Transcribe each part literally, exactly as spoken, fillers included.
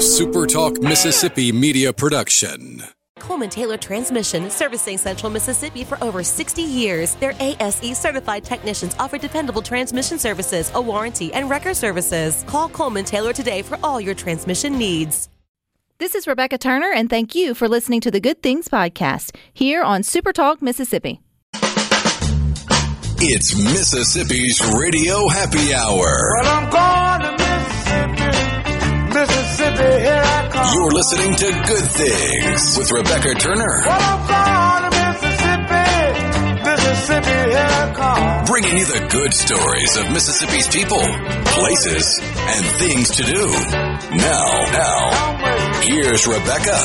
a Super Talk Mississippi media production. Coleman Taylor Transmission, servicing Central Mississippi for over sixty years. Their A S E-certified technicians offer dependable transmission services, a warranty, and wrecker services. Call Coleman Taylor today for all your transmission needs. This is Rebecca Turner, and thank you for listening to the Good Things Podcast here on Super Talk Mississippi. It's Mississippi's Radio Happy Hour. Well, I'm going to Mississippi, Mississippi, here I come. You're listening to Good Things with Rebecca Turner. Well, I'm going to Mississippi, Mississippi, here I come. Bringing you the good stories of Mississippi's people, places, and things to do. Now, now, here's Rebecca.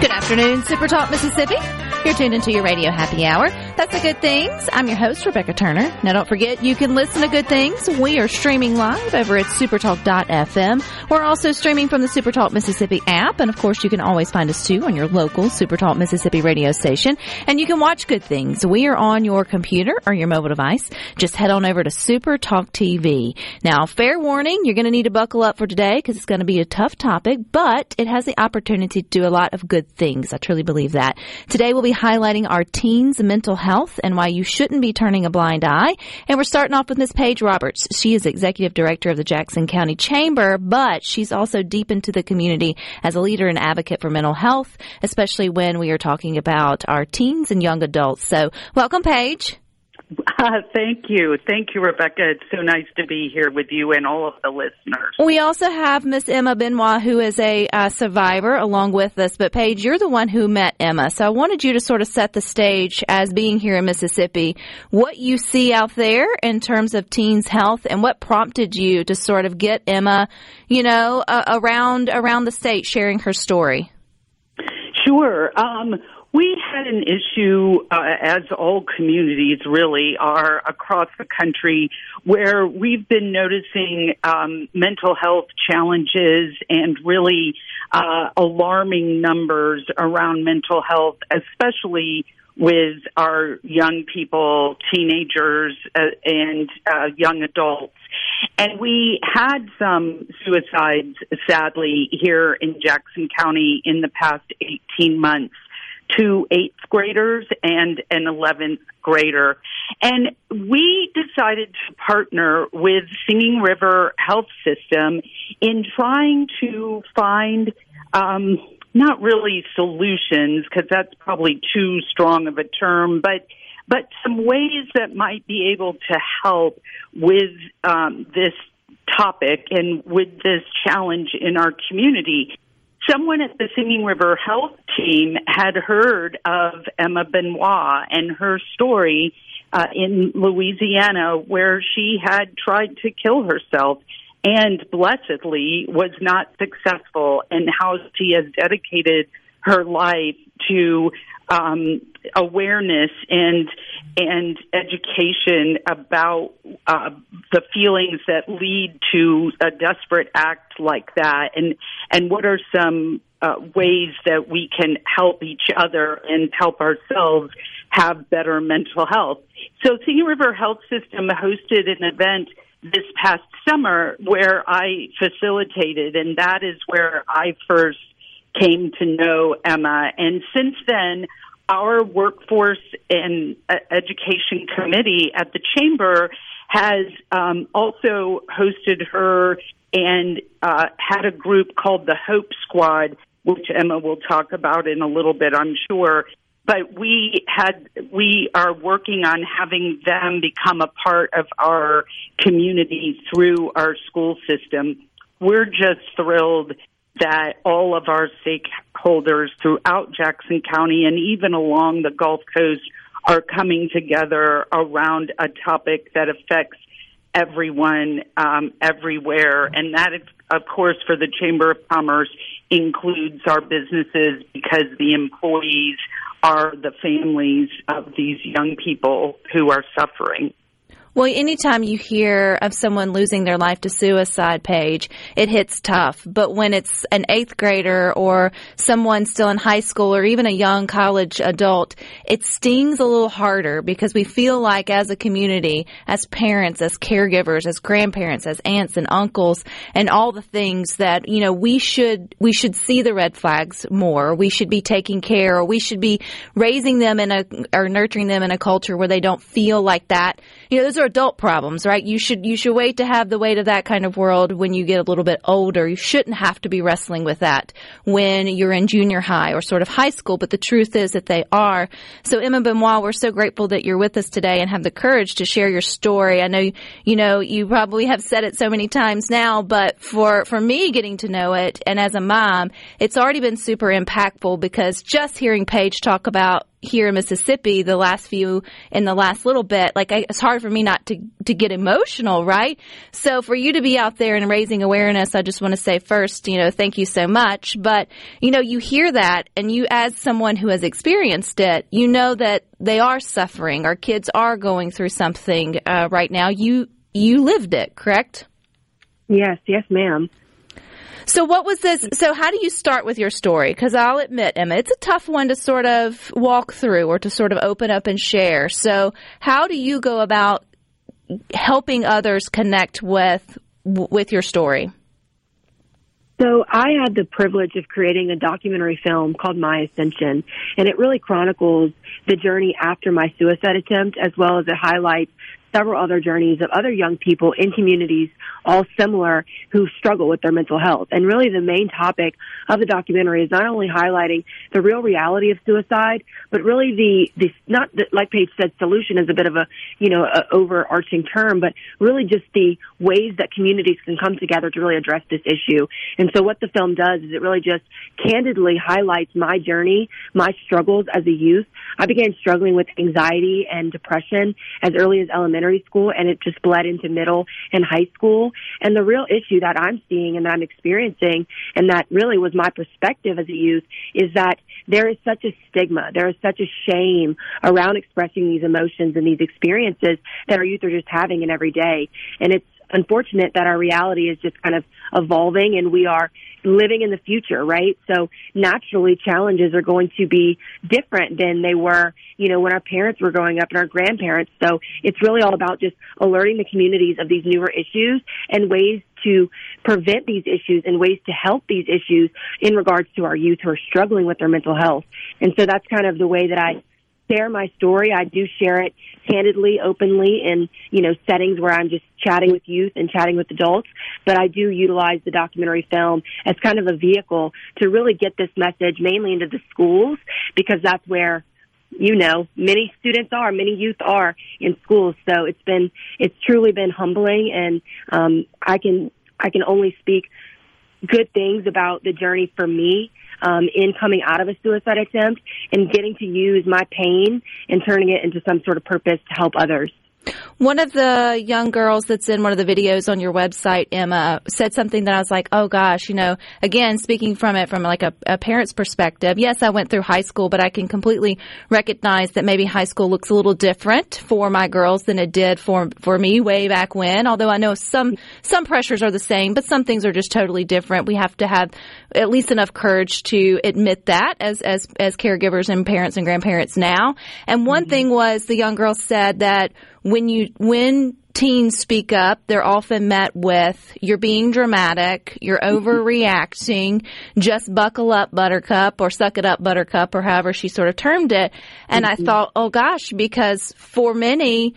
Good afternoon, Super Talk Mississippi. You're tuned into your Radio Happy Hour. That's the Good Things. I'm your host, Rebecca Turner. Now, don't forget, you can listen to Good Things. We are streaming live over at super talk dot f m. We're also streaming from the Super Talk Mississippi app. And, of course, you can always find us, too, on your local Super Talk Mississippi radio station. And you can watch Good Things. We are on your computer or your mobile device. Just head on over to Super Talk T V. Now, fair warning, you're going to need to buckle up for today because it's going to be a tough topic, but it has the opportunity to do a lot of good things. I truly believe that. Today, we'll be highlighting our teens' mental health and why you shouldn't be turning a blind eye. And we're starting off with Miz Paige Roberts. She is Executive Director of the Jackson County Chamber, but she's also deep into the community as a leader and advocate for mental health, especially when we are talking about our teens and young adults. So welcome, Paige. Uh, thank you. Thank you, Rebecca. It's so nice to be here with you and all of the listeners. We also have Miss Emma Benoit, who is a uh, survivor, along with us. But, Paige, you're the one who met Emma. So I wanted you to sort of set the stage as being here in Mississippi, what you see out there in terms of teens' health and what prompted you to sort of get Emma, you know, uh, around around the state sharing her story. Sure. Um We had an issue, uh, as all communities really are across the country, where we've been noticing um, mental health challenges and really uh, alarming numbers around mental health, especially with our young people, teenagers, uh, and uh, young adults. And we had some suicides, sadly, here in Jackson County in the past eighteen months. Two eighth graders and an eleventh grader. And we decided to partner with Singing River Health System in trying to find, um, not really solutions, because that's probably too strong of a term, but but some ways that might be able to help with um, this topic and with this challenge in our community. Someone at the Singing River Health team had heard of Emma Benoit and her story uh, in Louisiana, where she had tried to kill herself and blessedly was not successful, and how she has dedicated her life to um, awareness and and education about uh, the feelings that lead to a desperate act like that, and and what are some uh, ways that we can help each other and help ourselves have better mental health. So Singing River Health System hosted an event this past summer where I facilitated, and that is where I first came to know Emma. And since then, our Workforce and Education Committee at the Chamber has um, also hosted her and uh, had a group called the Hope Squad, which Emma will talk about in a little bit, I'm sure. But we had we are working on having them become a part of our community through our school system. We're just thrilled that all of our stakeholders throughout Jackson County and even along the Gulf Coast are coming together around a topic that affects everyone, um, everywhere. And that, of course, for the Chamber of Commerce includes our businesses, because the employees are the families of these young people who are suffering. Well, anytime you hear of someone losing their life to suicide, Paige, it hits tough. But when it's an eighth grader or someone still in high school or even a young college adult, it stings a little harder because we feel like as a community, as parents, as caregivers, as grandparents, as aunts and uncles, and all the things that, you know, we should we should see the red flags more. We should be taking care, or we should be raising them in a or nurturing them in a culture where they don't feel like that. You know, those are adult problems, right? You should you should wait to have the weight of that kind of world when you get a little bit older. You shouldn't have to be wrestling with that when you're in junior high or sort of high school, but the truth is that they are. So Emma Benoit, we're so grateful that you're with us today and have the courage to share your story. I know, you know, you probably have said it so many times now, but for, for me getting to know it and as a mom, it's already been super impactful because just hearing Paige talk about here in Mississippi the last few in the last little bit, like I, it's hard for me not to to get emotional, right? So for you to be out there and raising awareness, I just want to say first, you know, thank you so much. But, you know, you hear that and you, as someone who has experienced it, you know that they are suffering. Our kids are going through something uh, right now. You, you lived it, correct? Yes. Yes, ma'am. So what was this? So how do you start with your story? Because I'll admit, Emma, it's a tough one to sort of walk through or to sort of open up and share. So how do you go about helping others connect with with your story? So I had the privilege of creating a documentary film called My Ascension, and it really chronicles the journey after my suicide attempt, as well as it highlights several other journeys of other young people in communities, all similar, who struggle with their mental health. And really the main topic of the documentary is not only highlighting the real reality of suicide, but really the, the not the, like Paige said, solution is a bit of a, you know, a overarching term, but really just the ways that communities can come together to really address this issue. And so what the film does is it really just candidly highlights my journey, my struggles as a youth. I began struggling with anxiety and depression as early as elementary school, and it just bled into middle and high school. And the real issue that I'm seeing and that I'm experiencing, and that really was my perspective as a youth, is that there is such a stigma, there is such a shame around expressing these emotions and these experiences that our youth are just having in every day. And it's unfortunate that our reality is just kind of evolving and we are living in the future, right? So naturally challenges are going to be different than they were, you know, when our parents were growing up and our grandparents. So it's really all about just alerting the communities of these newer issues and ways to prevent these issues and ways to help these issues in regards to our youth who are struggling with their mental health. And so that's kind of the way that I share my story. I do share it candidly, openly, in, you know, settings where I'm just chatting with youth and chatting with adults, but I do utilize the documentary film as kind of a vehicle to really get this message mainly into the schools, because that's where, you know, many students are, many youth are in schools. So it's been, it's truly been humbling, and um, I can, I can only speak good things about the journey for me Um, in coming out of a suicide attempt and getting to use my pain and turning it into some sort of purpose to help others. One of the young girls that's in one of the videos on your website, Emma, said something that I was like, oh, gosh, you know, again, speaking from it from like a, a parent's perspective. Yes, I went through high school, but I can completely recognize that maybe high school looks a little different for my girls than it did for for me way back when. Although I know some some pressures are the same, but some things are just totally different. We have to have at least enough courage to admit that as as, as caregivers and parents and grandparents now. And one mm-hmm. thing was the young girl said that When you when teens speak up, they're often met with, you're being dramatic, you're overreacting, just buckle up, buttercup, or suck it up, buttercup, or however she sort of termed it. And mm-hmm. I thought, oh, gosh, because for many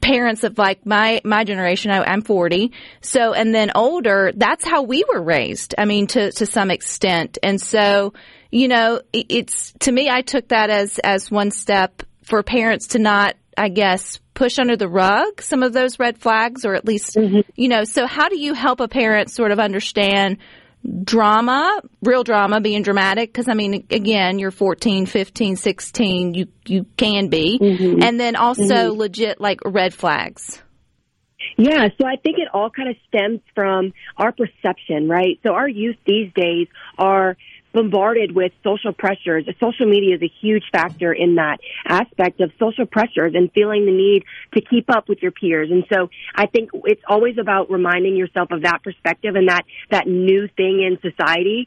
parents of like my, my generation, I, I'm forty, so, and then older, that's how we were raised, I mean, to, to some extent. And so, you know, it, it's, to me, I took that as, as one step for parents to not, I guess, push under the rug some of those red flags, or at least, mm-hmm. you know, so how do you help a parent sort of understand drama, real drama, being dramatic? Because, I mean, again, you're fourteen, fifteen, sixteen, you, you can be. Mm-hmm. And then also mm-hmm. legit, like, red flags. Yeah, so I think it all kind of stems from our perception, right? So our youth these days are bombarded with social pressures. Social media is a huge factor in that aspect of social pressures and feeling the need to keep up with your peers. And so I think it's always about reminding yourself of that perspective and that, that new thing in society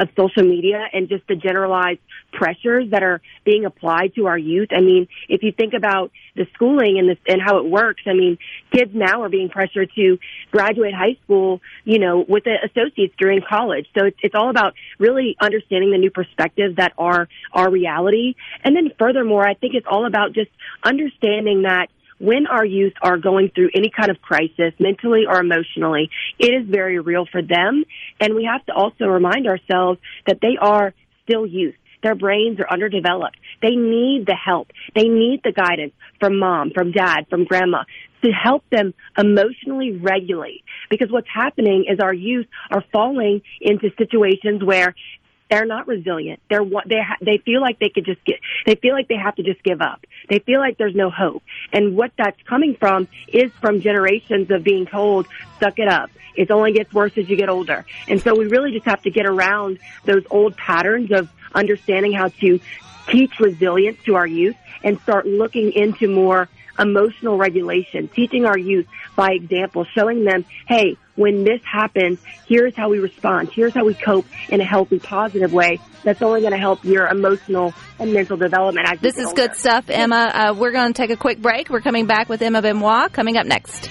of social media and just the generalized pressures that are being applied to our youth. I mean, if you think about the schooling and, this, and how it works, I mean, kids now are being pressured to graduate high school, you know, with an associate's during college. So it's, it's all about really understanding the new perspectives that are our reality. And then furthermore, I think it's all about just understanding that when our youth are going through any kind of crisis, mentally or emotionally, it is very real for them. And we have to also remind ourselves that they are still youth. Their brains are underdeveloped. They need the help. They need the guidance from mom, from dad, from grandma, to help them emotionally regulate. Because what's happening is our youth are falling into situations where they're not resilient. They're they they feel like they could just get. They feel like they have to just give up. They feel like there's no hope. And what that's coming from is from generations of being told, "Suck it up. It only gets worse as you get older." And so we really just have to get around those old patterns of understanding how to teach resilience to our youth and start looking into more emotional regulation, teaching our youth by example, showing them, hey, when this happens, here's how we respond. Here's how we cope in a healthy, positive way. That's only going to help your emotional and mental development. As this is good stuff, Emma. Uh, we're going to take a quick break. We're coming back with Emma Benoit coming up next.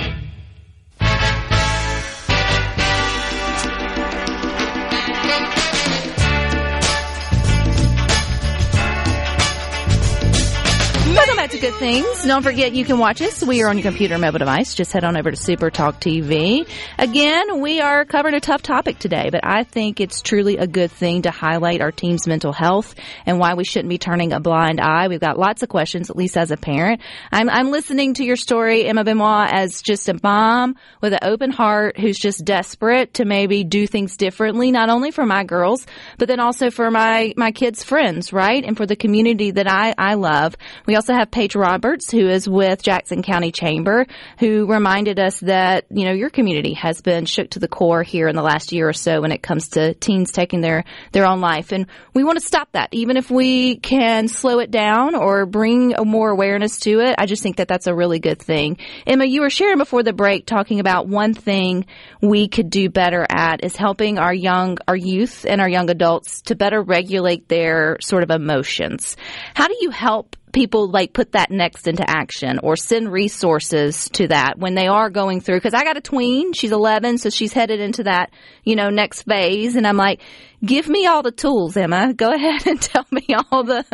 Welcome back to Good Things. Don't forget you can watch us. We are on your computer and mobile device. Just head on over to Super Talk T V. Again, we are covering a tough topic today, but I think it's truly a good thing to highlight our team's mental health and why we shouldn't be turning a blind eye. We've got lots of questions, at least as a parent. I'm, I'm listening to your story, Emma Benoit, as just a mom with an open heart who's just desperate to maybe do things differently, not only for my girls, but then also for my, my kids' friends, right? And for the community that I, I love. We also have Paige Roberts, who is with Jackson County Chamber, who reminded us that, you know, your community has been shook to the core here in the last year or so when it comes to teens taking their, their own life. And we want to stop that, even if we can slow it down or bring more awareness to it. I just think that that's a really good thing. Emma, you were sharing before the break talking about one thing we could do better at is helping our young, our youth and our young adults to better regulate their sort of emotions. How do you help people like put that next into action or send resources to that when they are going through? Because I got a tween, she's eleven, so she's headed into that, you know, next phase. And I'm like, give me all the tools, Emma. Go ahead and tell me all the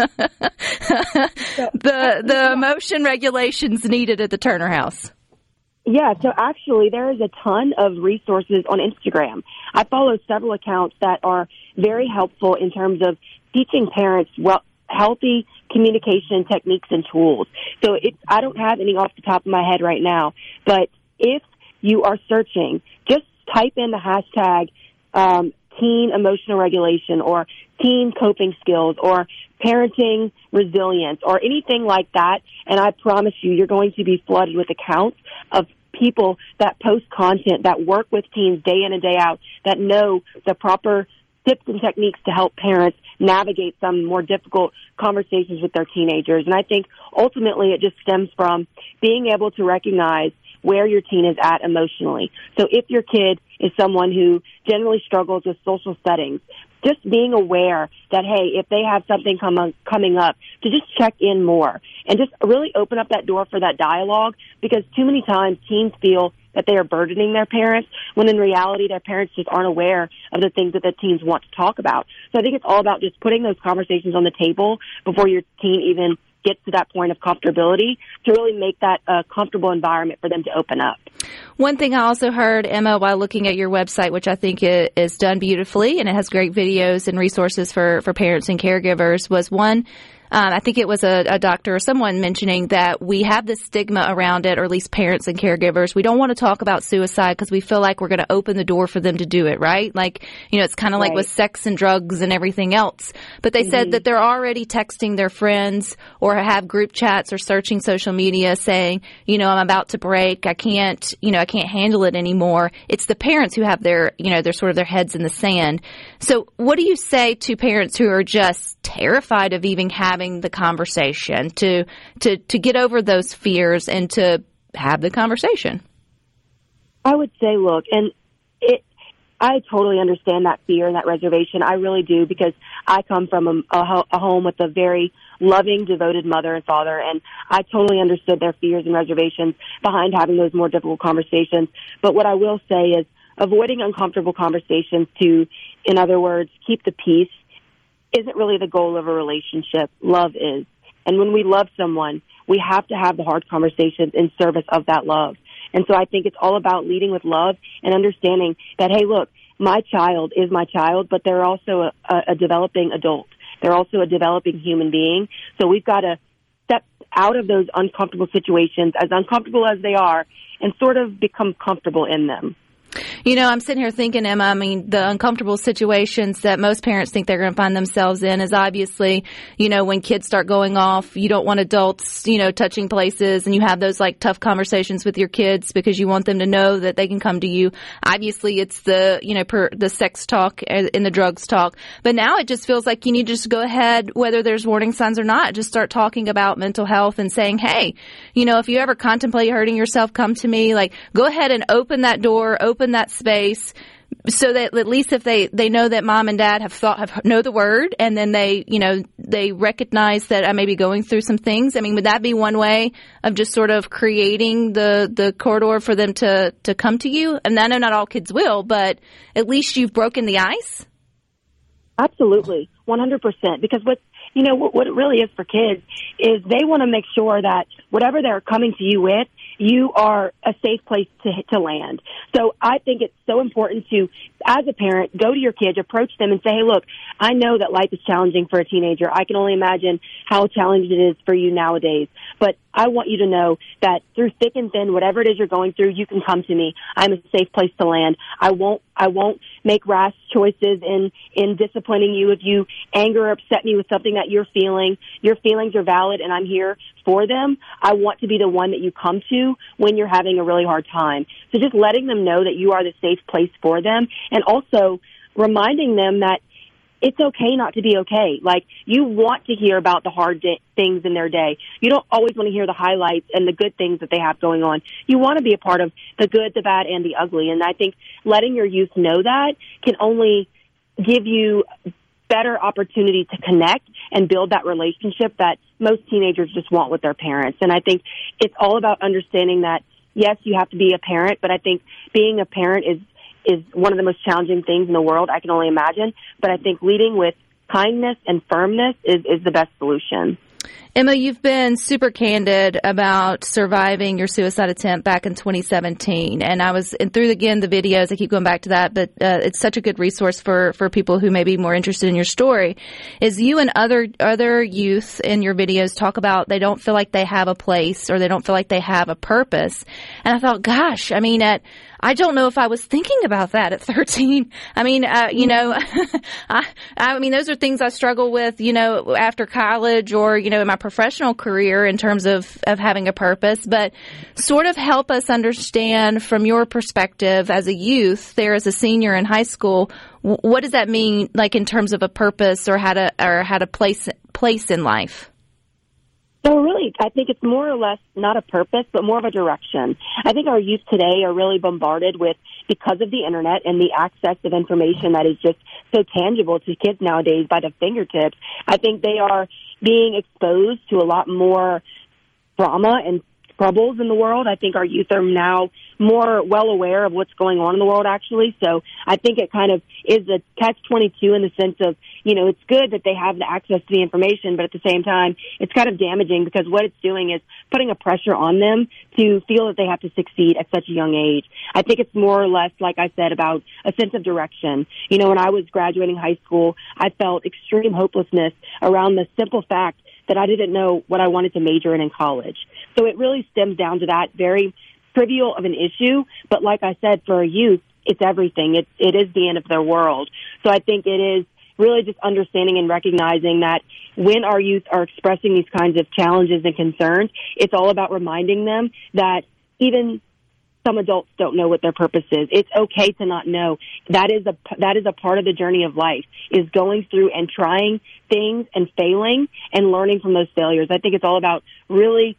the the emotion regulations needed at the Turner House. Yeah, so actually there is a ton of resources on Instagram. I follow several accounts that are very helpful in terms of teaching parents well healthy communication techniques and tools. So it's, I don't have any off the top of my head right now, but if you are searching, just type in the hashtag um, teen emotional regulation or teen coping skills or parenting resilience or anything like that, and I promise you, you're going to be flooded with accounts of people that post content, that work with teens day in and day out, that know the proper tips and techniques to help parents navigate some more difficult conversations with their teenagers. And I think ultimately it just stems from being able to recognize where your teen is at emotionally. So if your kid is someone who generally struggles with social settings, just being aware that, hey, if they have something come on, coming up, to just check in more and just really open up that door for that dialogue, because too many times teens feel that they are burdening their parents, when in reality their parents just aren't aware of the things that the teens want to talk about. So I think it's all about just putting those conversations on the table before your teen even gets to that point of comfortability to really make that a comfortable environment for them to open up. One thing I also heard, Emma, while looking at your website, which I think is done beautifully and it has great videos and resources for, for parents and caregivers, was one, um, I think it was a, a doctor or someone mentioning that we have this stigma around it, or at least parents and caregivers. We don't want to talk about suicide because we feel like we're going to open the door for them to do it, right? Like, you know, it's kind of right. like with sex and drugs and everything else. But they mm-hmm. said that they're already texting their friends or have group chats or searching social media saying, you know, I'm about to break. I can't, you know, I can't handle it anymore. It's the parents who have their, you know, their sort of their heads in the sand. So what do you say to parents who are just terrified of even having the conversation to, to, to get over those fears and to have the conversation? I would say, look, and it, I totally understand that fear and that reservation. I really do, because I come from a, a, a home with a very loving, devoted mother and father, and I totally understood their fears and reservations behind having those more difficult conversations. But what I will say is avoiding uncomfortable conversations to, in other words, keep the peace, isn't really the goal of a relationship. Love is. And when we love someone, we have to have the hard conversations in service of that love. And so I think it's all about leading with love and understanding that, hey, look, my child is my child, but they're also a, a developing adult. They're also a developing human being. So we've got to step out of those uncomfortable situations, as uncomfortable as they are, and sort of become comfortable in them. You know, I'm sitting here thinking, Emma, I mean, the uncomfortable situations that most parents think they're going to find themselves in is obviously, you know, when kids start going off, you don't want adults, you know, touching places, and you have those, like, tough conversations with your kids because you want them to know that they can come to you. Obviously, it's the, you know, per, the sex talk and the drugs talk. But now it just feels like you need to just go ahead, whether there's warning signs or not, just start talking about mental health and saying, hey, you know, if you ever contemplate hurting yourself, come to me. Like, go ahead and open that door, open in that space, so that at least if they, they know that mom and dad have thought, have know the word, and then they, you know, they recognize that I may be going through some things. I mean, would that be one way of just sort of creating the, the corridor for them to, to come to you? And I know not all kids will, but at least you've broken the ice. Absolutely. one hundred percent. Because what, you know, what, what it really is for kids is they want to make sure that whatever they're coming to you with, you are a safe place to to land. So I think it's so important to, as a parent, go to your kids, approach them and say, hey, look, I know that life is challenging for a teenager. I can only imagine how challenging it is for you nowadays. But I want you to know that through thick and thin, whatever it is you're going through, you can come to me. I'm a safe place to land. I won't I won't make rash choices in, in disciplining you if you anger or upset me with something that you're feeling. Your feelings are valid, and I'm here for them. I want to be the one that you come to when you're having a really hard time. So just letting them know that you are the safe place for them, and also reminding them that it's okay not to be okay. Like, you want to hear about the hard di- things in their day. You don't always want to hear the highlights and the good things that they have going on. You want to be a part of the good, the bad, and the ugly. And I think letting your youth know that can only give you better opportunity to connect and build that relationship that most teenagers just want with their parents. And I think it's all about understanding that, yes, you have to be a parent, but I think being a parent is is one of the most challenging things in the world, I can only imagine. But I think leading with kindness and firmness is, is the best solution. Emma, you've been super candid about surviving your suicide attempt back in twenty seventeen. And I was and through, again, the videos. I keep going back to that, but uh, it's such a good resource for, for people who may be more interested in your story. Is you and other other youth in your videos talk about they don't feel like they have a place, or they don't feel like they have a purpose. And I thought, gosh, I mean, at I don't know if I was thinking about that at thirteen. I mean, uh, you know, I, I mean, those are things I struggle with, you know, after college, or, you know, in my professional career in terms of, of having a purpose. But sort of help us understand from your perspective as a youth there as a senior in high school, what does that mean, like, in terms of a purpose, or how to or how to place place in life? So really, I think it's more or less not a purpose, but more of a direction. I think our youth today are really bombarded with, because of the internet and the access of information that is just so tangible to kids nowadays by the fingertips, I think they are being exposed to a lot more trauma and troubles in the world. I think our youth are now more well aware of what's going on in the world, actually. So I think it kind of is a catch twenty-two in the sense of, you know, it's good that they have the access to the information, but at the same time, it's kind of damaging because what it's doing is putting a pressure on them to feel that they have to succeed at such a young age. I think it's more or less, like I said, about a sense of direction. You know, when I was graduating high school, I felt extreme hopelessness around the simple fact that I didn't know what I wanted to major in in college. So it really stems down to that very trivial of an issue. But like I said, for a youth, it's everything. It, it is the end of their world. So I think it is really just understanding and recognizing that when our youth are expressing these kinds of challenges and concerns, it's all about reminding them that even some adults don't know what their purpose is. It's okay to not know. That is a that is a part of the journey of life, is going through and trying things and failing and learning from those failures. I think it's all about really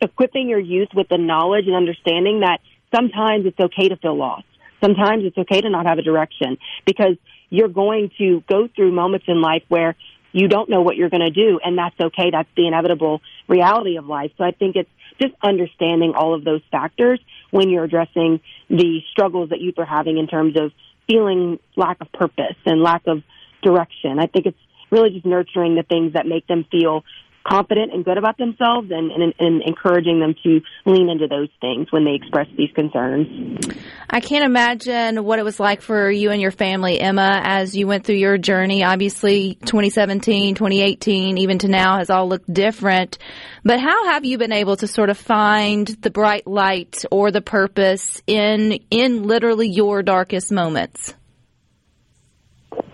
equipping your youth with the knowledge and understanding that sometimes it's okay to feel lost. Sometimes it's okay to not have a direction, because you're going to go through moments in life where you don't know what you're going to do, and that's okay. That's the inevitable reality of life. So I think it's just understanding all of those factors when you're addressing the struggles that youth are having in terms of feeling lack of purpose and lack of direction. I think it's really just nurturing the things that make them feel confident and good about themselves, and, and, and encouraging them to lean into those things when they express these concerns. I can't imagine what it was like for you and your family, Emma, as you went through your journey. Obviously, twenty seventeen, twenty eighteen, even to now, has all looked different. But how have you been able to sort of find the bright light or the purpose in in literally your darkest moments?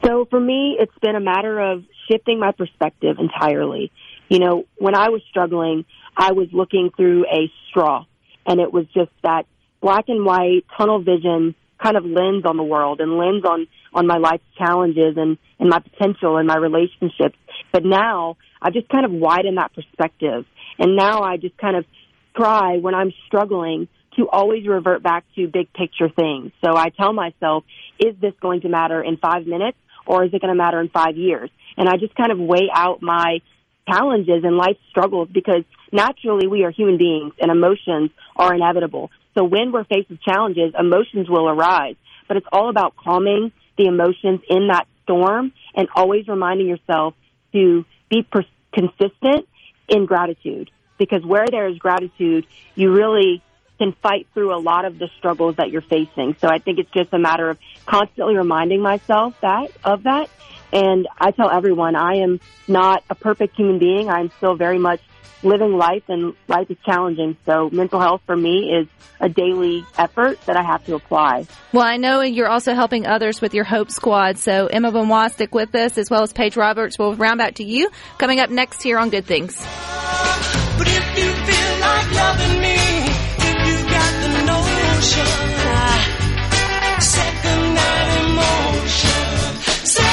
So for me, it's been a matter of shifting my perspective entirely. You know, when I was struggling, I was looking through a straw, and it was just that black and white tunnel vision kind of lens on the world and lens on, on my life's challenges and, and my potential and my relationships. But now I've just kind of widened that perspective, and now I just kind of try when I'm struggling to always revert back to big picture things. So I tell myself, is this going to matter in five minutes or is it going to matter in five years? And I just kind of weigh out my challenges and life struggles, because naturally we are human beings and emotions are inevitable. So when we're faced with challenges, emotions will arise, but it's all about calming the emotions in that storm and always reminding yourself to be per- consistent in gratitude, because where there is gratitude, you really can fight through a lot of the struggles that you're facing. So I think it's just a matter of constantly reminding myself that of that. And I tell everyone, I am not a perfect human being. I'm still very much living life, and life is challenging. So mental health for me is a daily effort that I have to apply. Well, I know you're also helping others with your Hope Squad. So Emma Benoit, stick with us, as well as Paige Roberts. We'll round back to you coming up next here on Good Things. But if you feel like loving me, if you've got the notion, second night emotion, say.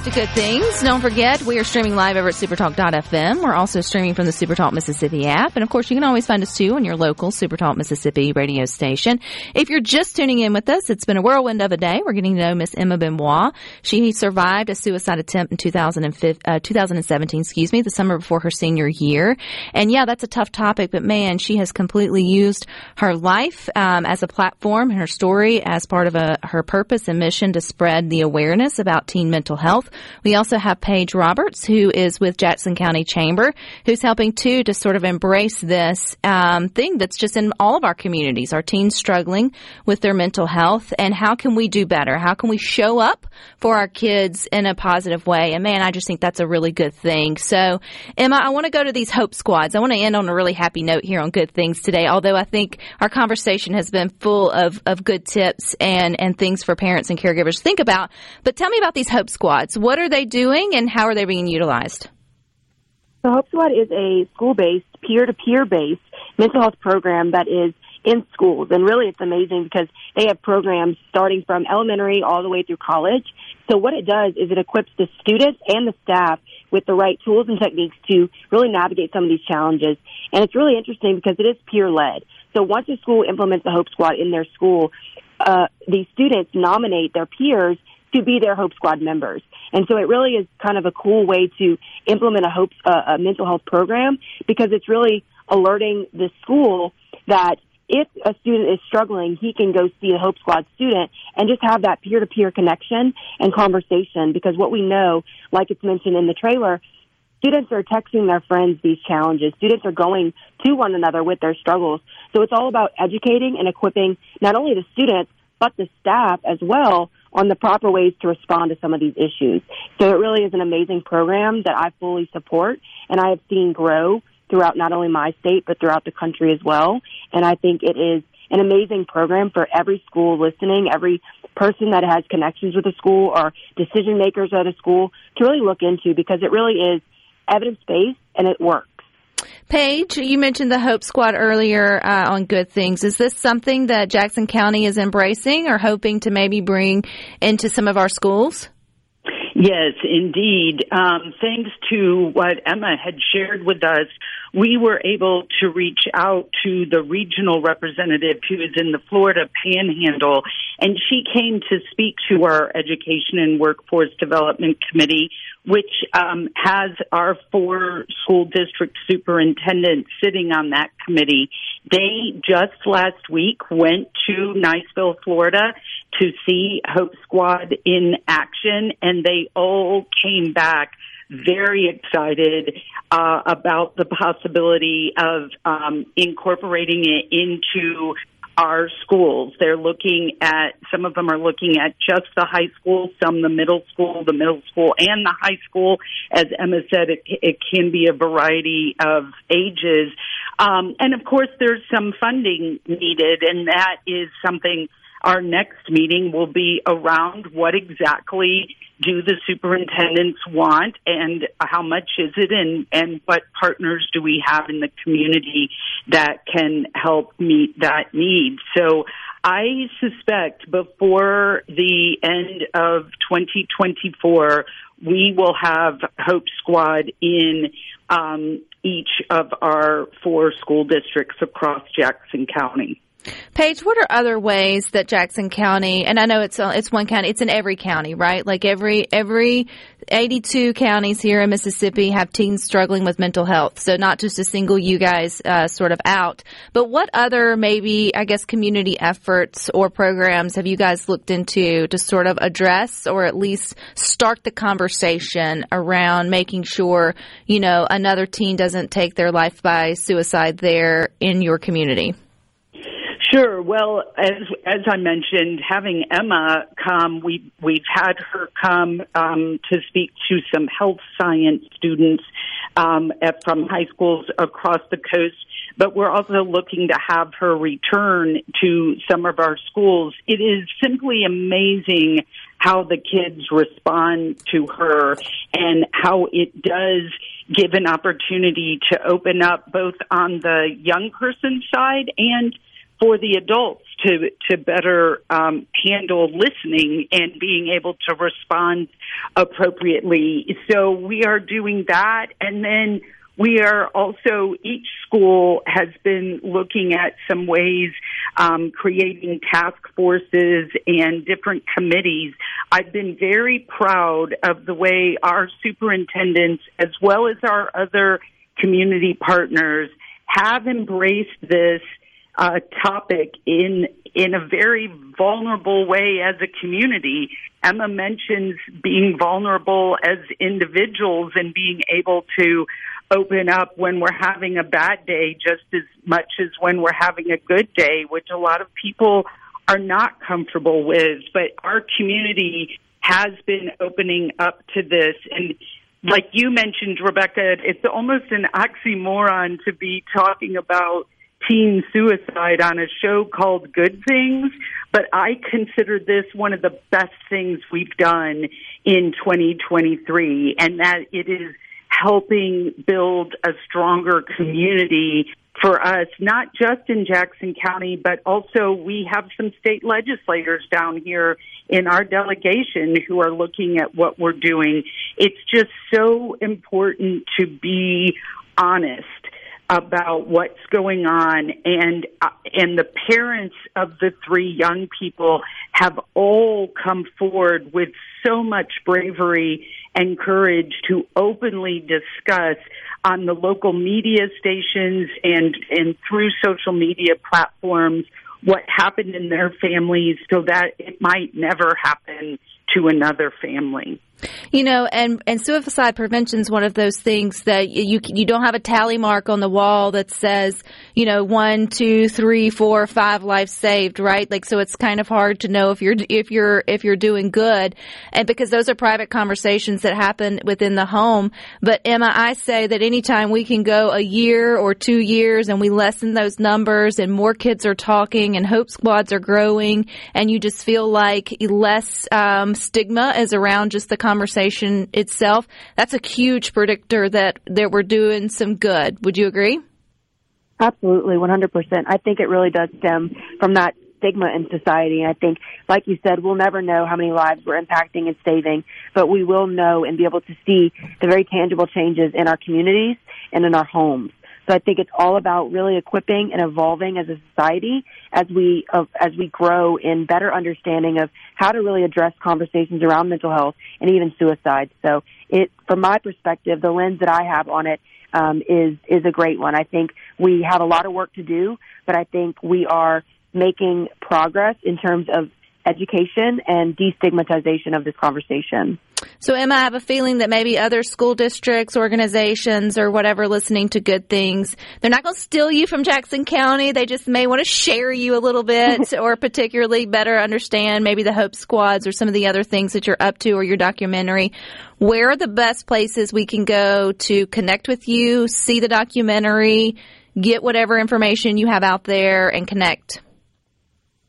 To Good Things. Don't forget, we are streaming live over at super talk dot f m. We're also streaming from the SuperTalk Mississippi app. And of course, you can always find us too on your local SuperTalk Mississippi radio station. If you're just tuning in with us, it's been a whirlwind of a day. We're getting to know Miss Emma Benoit. She survived a suicide attempt in two thousand seventeen, excuse me, the summer before her senior year. And yeah, that's a tough topic, but man, she has completely used her life um, as a platform, and her story as part of a, her purpose and mission to spread the awareness about teen mental health. Health. We also have Paige Roberts, who is with Jackson County Chamber, who's helping, too, to sort of embrace this um, thing that's just in all of our communities, our teens struggling with their mental health, and how can we do better? How can we show up for our kids in a positive way? And, man, I just think that's a really good thing. So, Emma, I want to go to these Hope Squads. I want to end on a really happy note here on Good Things today, although I think our conversation has been full of, of good tips and, and things for parents and caregivers to think about. But tell me about these Hope Squads. What are they doing and how are they being utilized? The Hope Squad is a school-based, peer-to-peer-based mental health program that is in schools. And really it's amazing because they have programs starting from elementary all the way through college. So what it does is it equips the students and the staff with the right tools and techniques to really navigate some of these challenges. And it's really interesting because it is peer-led. So once a school implements the Hope Squad in their school, uh, the students nominate their peers to be their Hope Squad members. And so it really is kind of a cool way to implement a hope, uh, a mental health program, because it's really alerting the school that if a student is struggling, he can go see a Hope Squad student and just have that peer-to-peer connection and conversation. Because what we know, like it's mentioned in the trailer, students are texting their friends these challenges. Students are going to one another with their struggles. So it's all about educating and equipping not only the students, but the staff as well on the proper ways to respond to some of these issues. So it really is an amazing program that I fully support, and I have seen grow throughout not only my state, but throughout the country as well. And I think it is an amazing program for every school listening, every person that has connections with a school or decision makers at a school to really look into, because it really is evidence-based and it works. Paige, you mentioned the Hope Squad earlier uh, on Good Things. Is this something that Jackson County is embracing or hoping to maybe bring into some of our schools? Yes, indeed. Um, thanks to what Emma had shared with us, we were able to reach out to the regional representative who is in the Florida Panhandle, and she came to speak to our Education and Workforce Development Committee, which um, has our four school district superintendents sitting on that committee. They just last week went to Niceville, Florida, to see Hope Squad in action, and they all came back very excited uh, about the possibility of um, incorporating it into our schools. They're looking at, some of them are looking at just the high school, some the middle school, the middle school and the high school. As Emma said, it, it can be a variety of ages. Um, and of course, there's some funding needed, and that is something our next meeting will be around. What exactly do the superintendents want, and how much is it, and, and what partners do we have in the community that can help meet that need? So I suspect before the end of twenty twenty-four, we will have Hope Squad in um, each of our four school districts across Jackson County. Paige, what are other ways that Jackson County, and I know it's it's one county, it's in every county, right? Like every every eighty-two counties here in Mississippi have teens struggling with mental health, so not just to single you guys uh, sort of out. But what other maybe, I guess, community efforts or programs have you guys looked into to sort of address or at least start the conversation around making sure, you know, another teen doesn't take their life by suicide there in your community? Sure. Well, as as I mentioned, having Emma come, we we've had her come um, to speak to some health science students um, at, from high schools across the coast. But we're also looking to have her return to some of our schools. It is simply amazing how the kids respond to her and how it does give an opportunity to open up both on the young person side and for the adults to to better um, handle listening and being able to respond appropriately. So we are doing that. And then we are also, each school has been looking at some ways, um, creating task forces and different committees. I've been very proud of the way our superintendents, as well as our other community partners, have embraced this Uh, topic in in a very vulnerable way as a community. Emma mentions being vulnerable as individuals and being able to open up when we're having a bad day just as much as when we're having a good day, which a lot of people are not comfortable with. But our community has been opening up to this. And like you mentioned, Rebecca, it's almost an oxymoron to be talking about teen suicide on a show called Good Things, but I consider this one of the best things we've done in twenty twenty-three, and that it is helping build a stronger community for us, not just in Jackson County, but also we have some state legislators down here in our delegation who are looking at what we're doing. It's just so important to be honest about what's going on, and uh, and the parents of the three young people have all come forward with so much bravery and courage to openly discuss on the local media stations and, and through social media platforms what happened in their families so that it might never happen to another family. You know, and, and suicide prevention is one of those things that you you don't have a tally mark on the wall that says, you know, one, two, three, four, five lives saved, right? Like, so it's kind of hard to know if you're if you're if you're doing good, and because those are private conversations that happen within the home. But Emma, I say that anytime we can go a year or two years and we lessen those numbers, and more kids are talking, and Hope Squads are growing, and you just feel like less um, stigma is around just the conversation. conversation itself, that's a huge predictor that, that we're doing some good. Would you agree? Absolutely, one hundred percent. I think it really does stem from that stigma in society. And I think, like you said, we'll never know how many lives we're impacting and saving, but we will know and be able to see the very tangible changes in our communities and in our homes. So I think it's all about really equipping and evolving as a society as we uh, as we grow in better understanding of how to really address conversations around mental health and even suicide. So it, from my perspective, the lens that I have on it um, is is a great one. I think we have a lot of work to do, but I think we are making progress in terms of education and destigmatization of this conversation. So, Emma, I have a feeling that maybe other school districts, organizations, or whatever listening to Good Things, they're not going to steal you from Jackson County. They just may want to share you a little bit or particularly better understand maybe the Hope Squads or some of the other things that you're up to or your documentary. Where are the best places we can go to connect with you, see the documentary, get whatever information you have out there, and connect?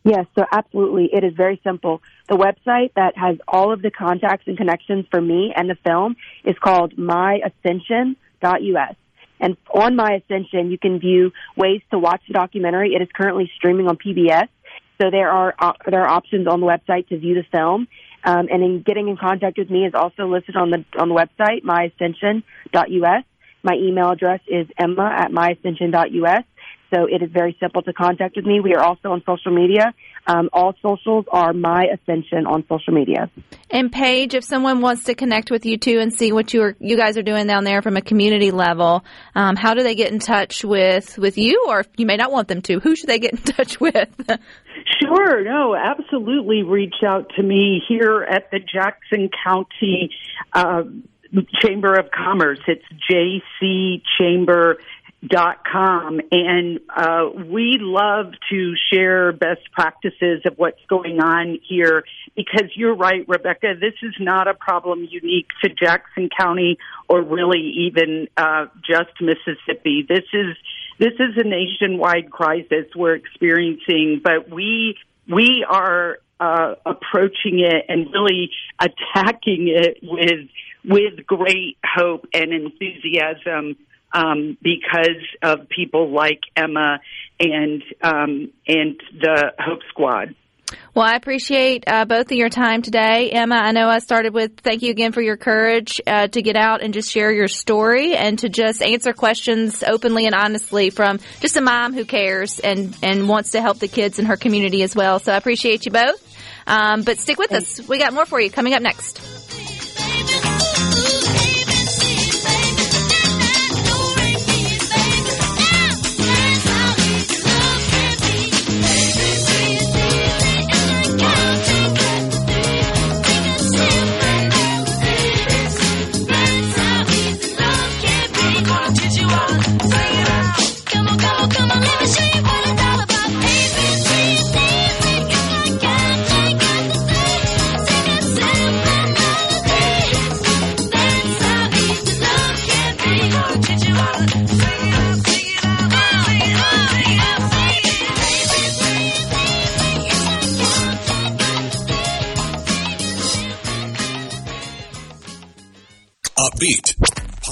Yes, so absolutely. It is very simple. The website that has all of the contacts and connections for me and the film is called my ascension dot u s. And on MyAscension, you can view ways to watch the documentary. It is currently streaming on P B S, so there are uh, there are options on the website to view the film. Um, and in getting in contact with me is also listed on the on the website, my ascension dot u s. My email address is Emma at my ascension dot u s. So it is very simple to contact with me. We are also on social media. Um, all socials are My Ascension on social media. And Paige, if someone wants to connect with you too and see what you are, you guys are doing down there from a community level, um, how do they get in touch with, with you? Or if you may not want them to, who should they get in touch with? Sure. No, absolutely. Reach out to me here at the Jackson County uh, Chamber of Commerce. It's J C Chamber dot com, and uh, we love to share best practices of what's going on here, because you're right, Rebecca, this is not a problem unique to Jackson County or really even uh, just Mississippi. This is this is a nationwide crisis we're experiencing, but we we are uh, approaching it and really attacking it with with great hope and enthusiasm. Um, because of people like Emma and um, and the Hope Squad. Well, I appreciate uh, both of your time today. Emma, I know I started with thank you again for your courage uh, to get out and just share your story and to just answer questions openly and honestly from just a mom who cares and, and wants to help the kids in her community as well. So I appreciate you both. Um, but stick with Thanks. us. We got more for you coming up next. Thank you. upbeat,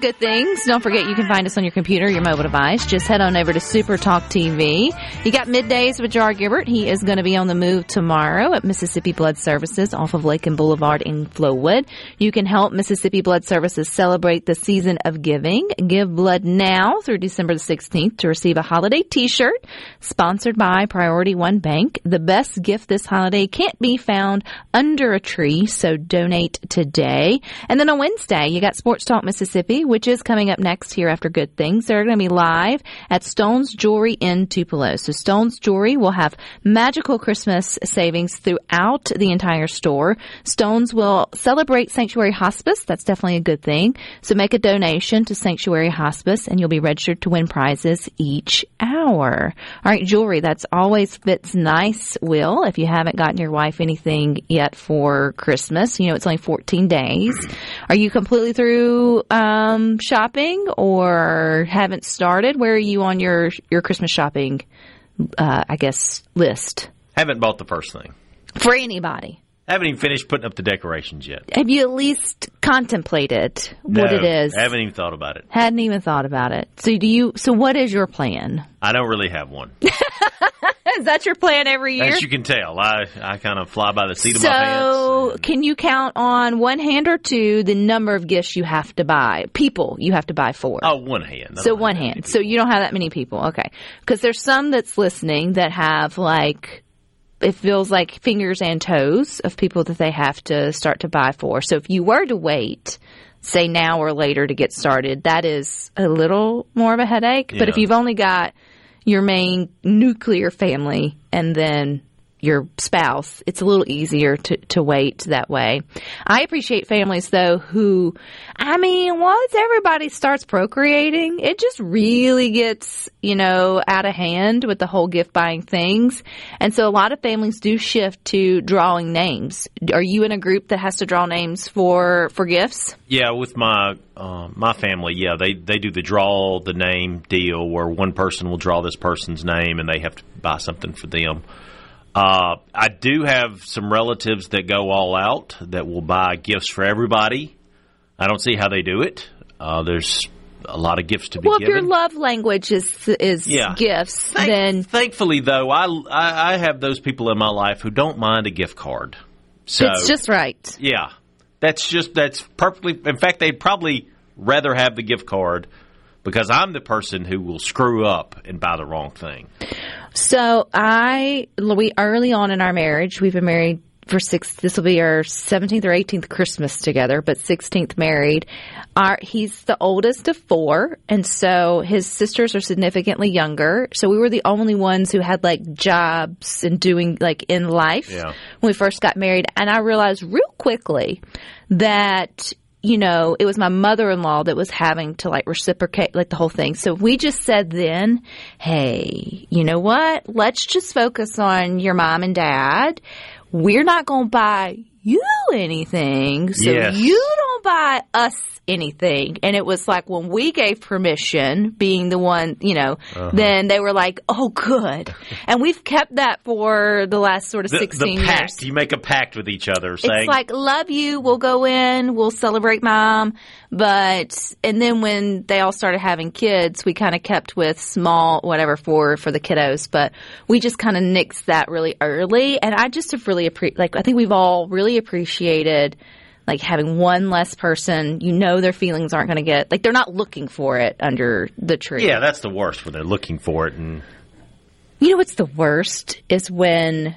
Good Things. Don't forget you can find us on your computer, your mobile device. Just head on over to Super Talk T V. You got Middays with Jar Gilbert. He is going to be on the move tomorrow at Mississippi Blood Services off of Lakeland Boulevard in Flowood. You can help Mississippi Blood Services celebrate the season of giving. Give blood now through December the sixteenth to receive a holiday t-shirt sponsored by Priority One Bank. The best gift this holiday can't be found under a tree, so donate today. And then on Wednesday, you got Sports Talk Mississippi, which is coming up next here after Good Things. They're going to be live at Stones Jewelry in Tupelo. So Stones Jewelry will have magical Christmas savings throughout the entire store. Stones will celebrate Sanctuary Hospice. That's definitely a good thing. So make a donation to Sanctuary Hospice and you'll be registered to win prizes each hour. All right, jewelry, that's always fits nice, Will. If you haven't gotten your wife anything yet for Christmas, you know, it's only fourteen days. Are you completely through um shopping or haven't started? Where are you on your, your Christmas shopping, uh, I guess, list? Haven't bought the first thing. For anybody. I haven't even finished putting up the decorations yet. Have you at least contemplated no, what it is? I haven't even thought about it. Hadn't even thought about it. So do you? So what is your plan? I don't really have one. Is that your plan every year? As you can tell, I, I kind of fly by the seat of so my pants. So can you count on one hand or two the number of gifts you have to buy, people you have to buy for? Oh, one hand. So one hand. So you don't have that many people. Okay. Because there's some that's listening that have like... It feels like fingers and toes of people that they have to start to buy for. So if you were to wait, say now or later to get started, that is a little more of a headache. Yeah. But if you've only got your main nuclear family and then your spouse, it's a little easier to, to wait that way. I appreciate families, though, who, I mean, once everybody starts procreating, it just really gets, you know, out of hand with the whole gift buying things. And so a lot of families do shift to drawing names. Are you in a group that has to draw names for, for gifts? Yeah, with my uh, my family, yeah, they, they do the draw the name deal where one person will draw this person's name and they have to buy something for them. Uh, I do have some relatives that go all out that will buy gifts for everybody. I don't see how they do it. Uh, there's a lot of gifts to be well, given. Well, if your love language is is yeah. gifts, Thank, then... Thankfully, though, I, I, I have those people in my life who don't mind a gift card. So it's just right. Yeah. That's just, that's perfectly... In fact, they'd probably rather have the gift card because I'm the person who will screw up and buy the wrong thing. So I, we early on in our marriage, we've been married for six. This will be our seventeenth or eighteenth Christmas together, but sixteenth married. Our he's the oldest of four, and so his sisters are significantly younger. So we were the only ones who had like jobs and doing like in life yeah. when we first got married. And I realized real quickly that, you know, it was my mother-in-law that was having to, like, reciprocate, like, the whole thing. So we just said then, hey, you know what? Let's just focus on your mom and dad. We're not going to buy you anything, so yes. you don't buy us anything. And it was like when we gave permission, being the one, you know, uh-huh. then they were like, oh, good. And we've kept that for the last sort of the, sixteen the pact. years. You make a pact with each other. Saying, it's like, love you, we'll go in, we'll celebrate mom. But, and then when they all started having kids, we kind of kept with small, whatever, for, for the kiddos. But we just kind of nixed that really early. And I just have really appreciated, like, I think we've all really appreciated, like, having one less person, you know their feelings aren't going to get, like, they're not looking for it under the tree. Yeah, that's the worst when they're looking for it. And you know what's the worst is when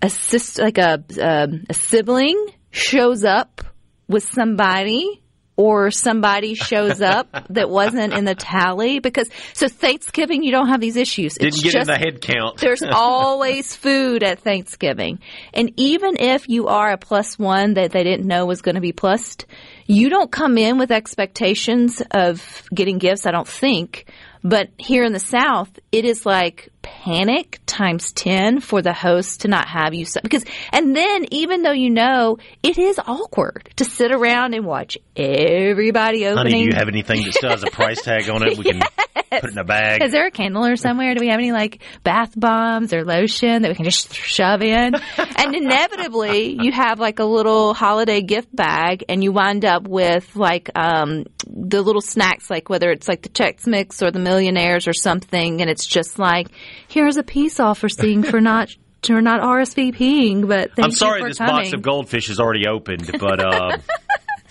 a sister, like a, um, a sibling shows up with somebody or somebody shows up that wasn't in the tally. Because so Thanksgiving, you don't have these issues. Didn't it's get just, in the head count. There's always food at Thanksgiving. And even if you are a plus one that they didn't know was going to be plussed, you don't come in with expectations of getting gifts, I don't think. But here in the South, it is like panic times ten for the host to not have you. So, because, and then even though you know, it is awkward to sit around and watch everybody opening. Honey, do you have anything that still has a price tag on it? We yes. can put it in a bag. Is there a candler somewhere? Do we have any like bath bombs or lotion that we can just shove in? And inevitably, you have like a little holiday gift bag, and you wind up with like um, the little snacks, like whether it's like the Chex Mix or the Millionaires or something, and it's just like, here's a peace offering for not for not R S V P ing. But I'm sorry, this coming. box of goldfish is already opened, but uh, that's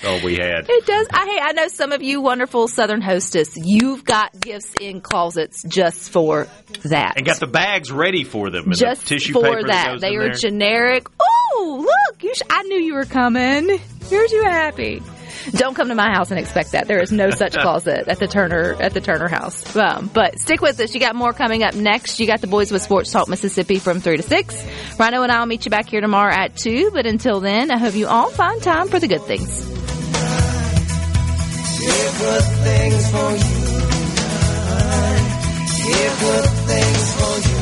all we had. It does. I hey, I know some of you wonderful Southern hostess. You've got gifts in closets just for that, and got the bags ready for them. And just the tissue for paper that, that they are there. Generic. Oh, look! You sh- I knew you were coming. You're too happy. Don't come to my house and expect that. There is no such closet at the Turner at the Turner house. Um, but stick with us. You got more coming up next. You got the boys with Sports Talk Mississippi from three to six. Rhino and I will meet you back here tomorrow at two. But until then, I hope you all find time for the good things. Give good things for you. Give good things for you.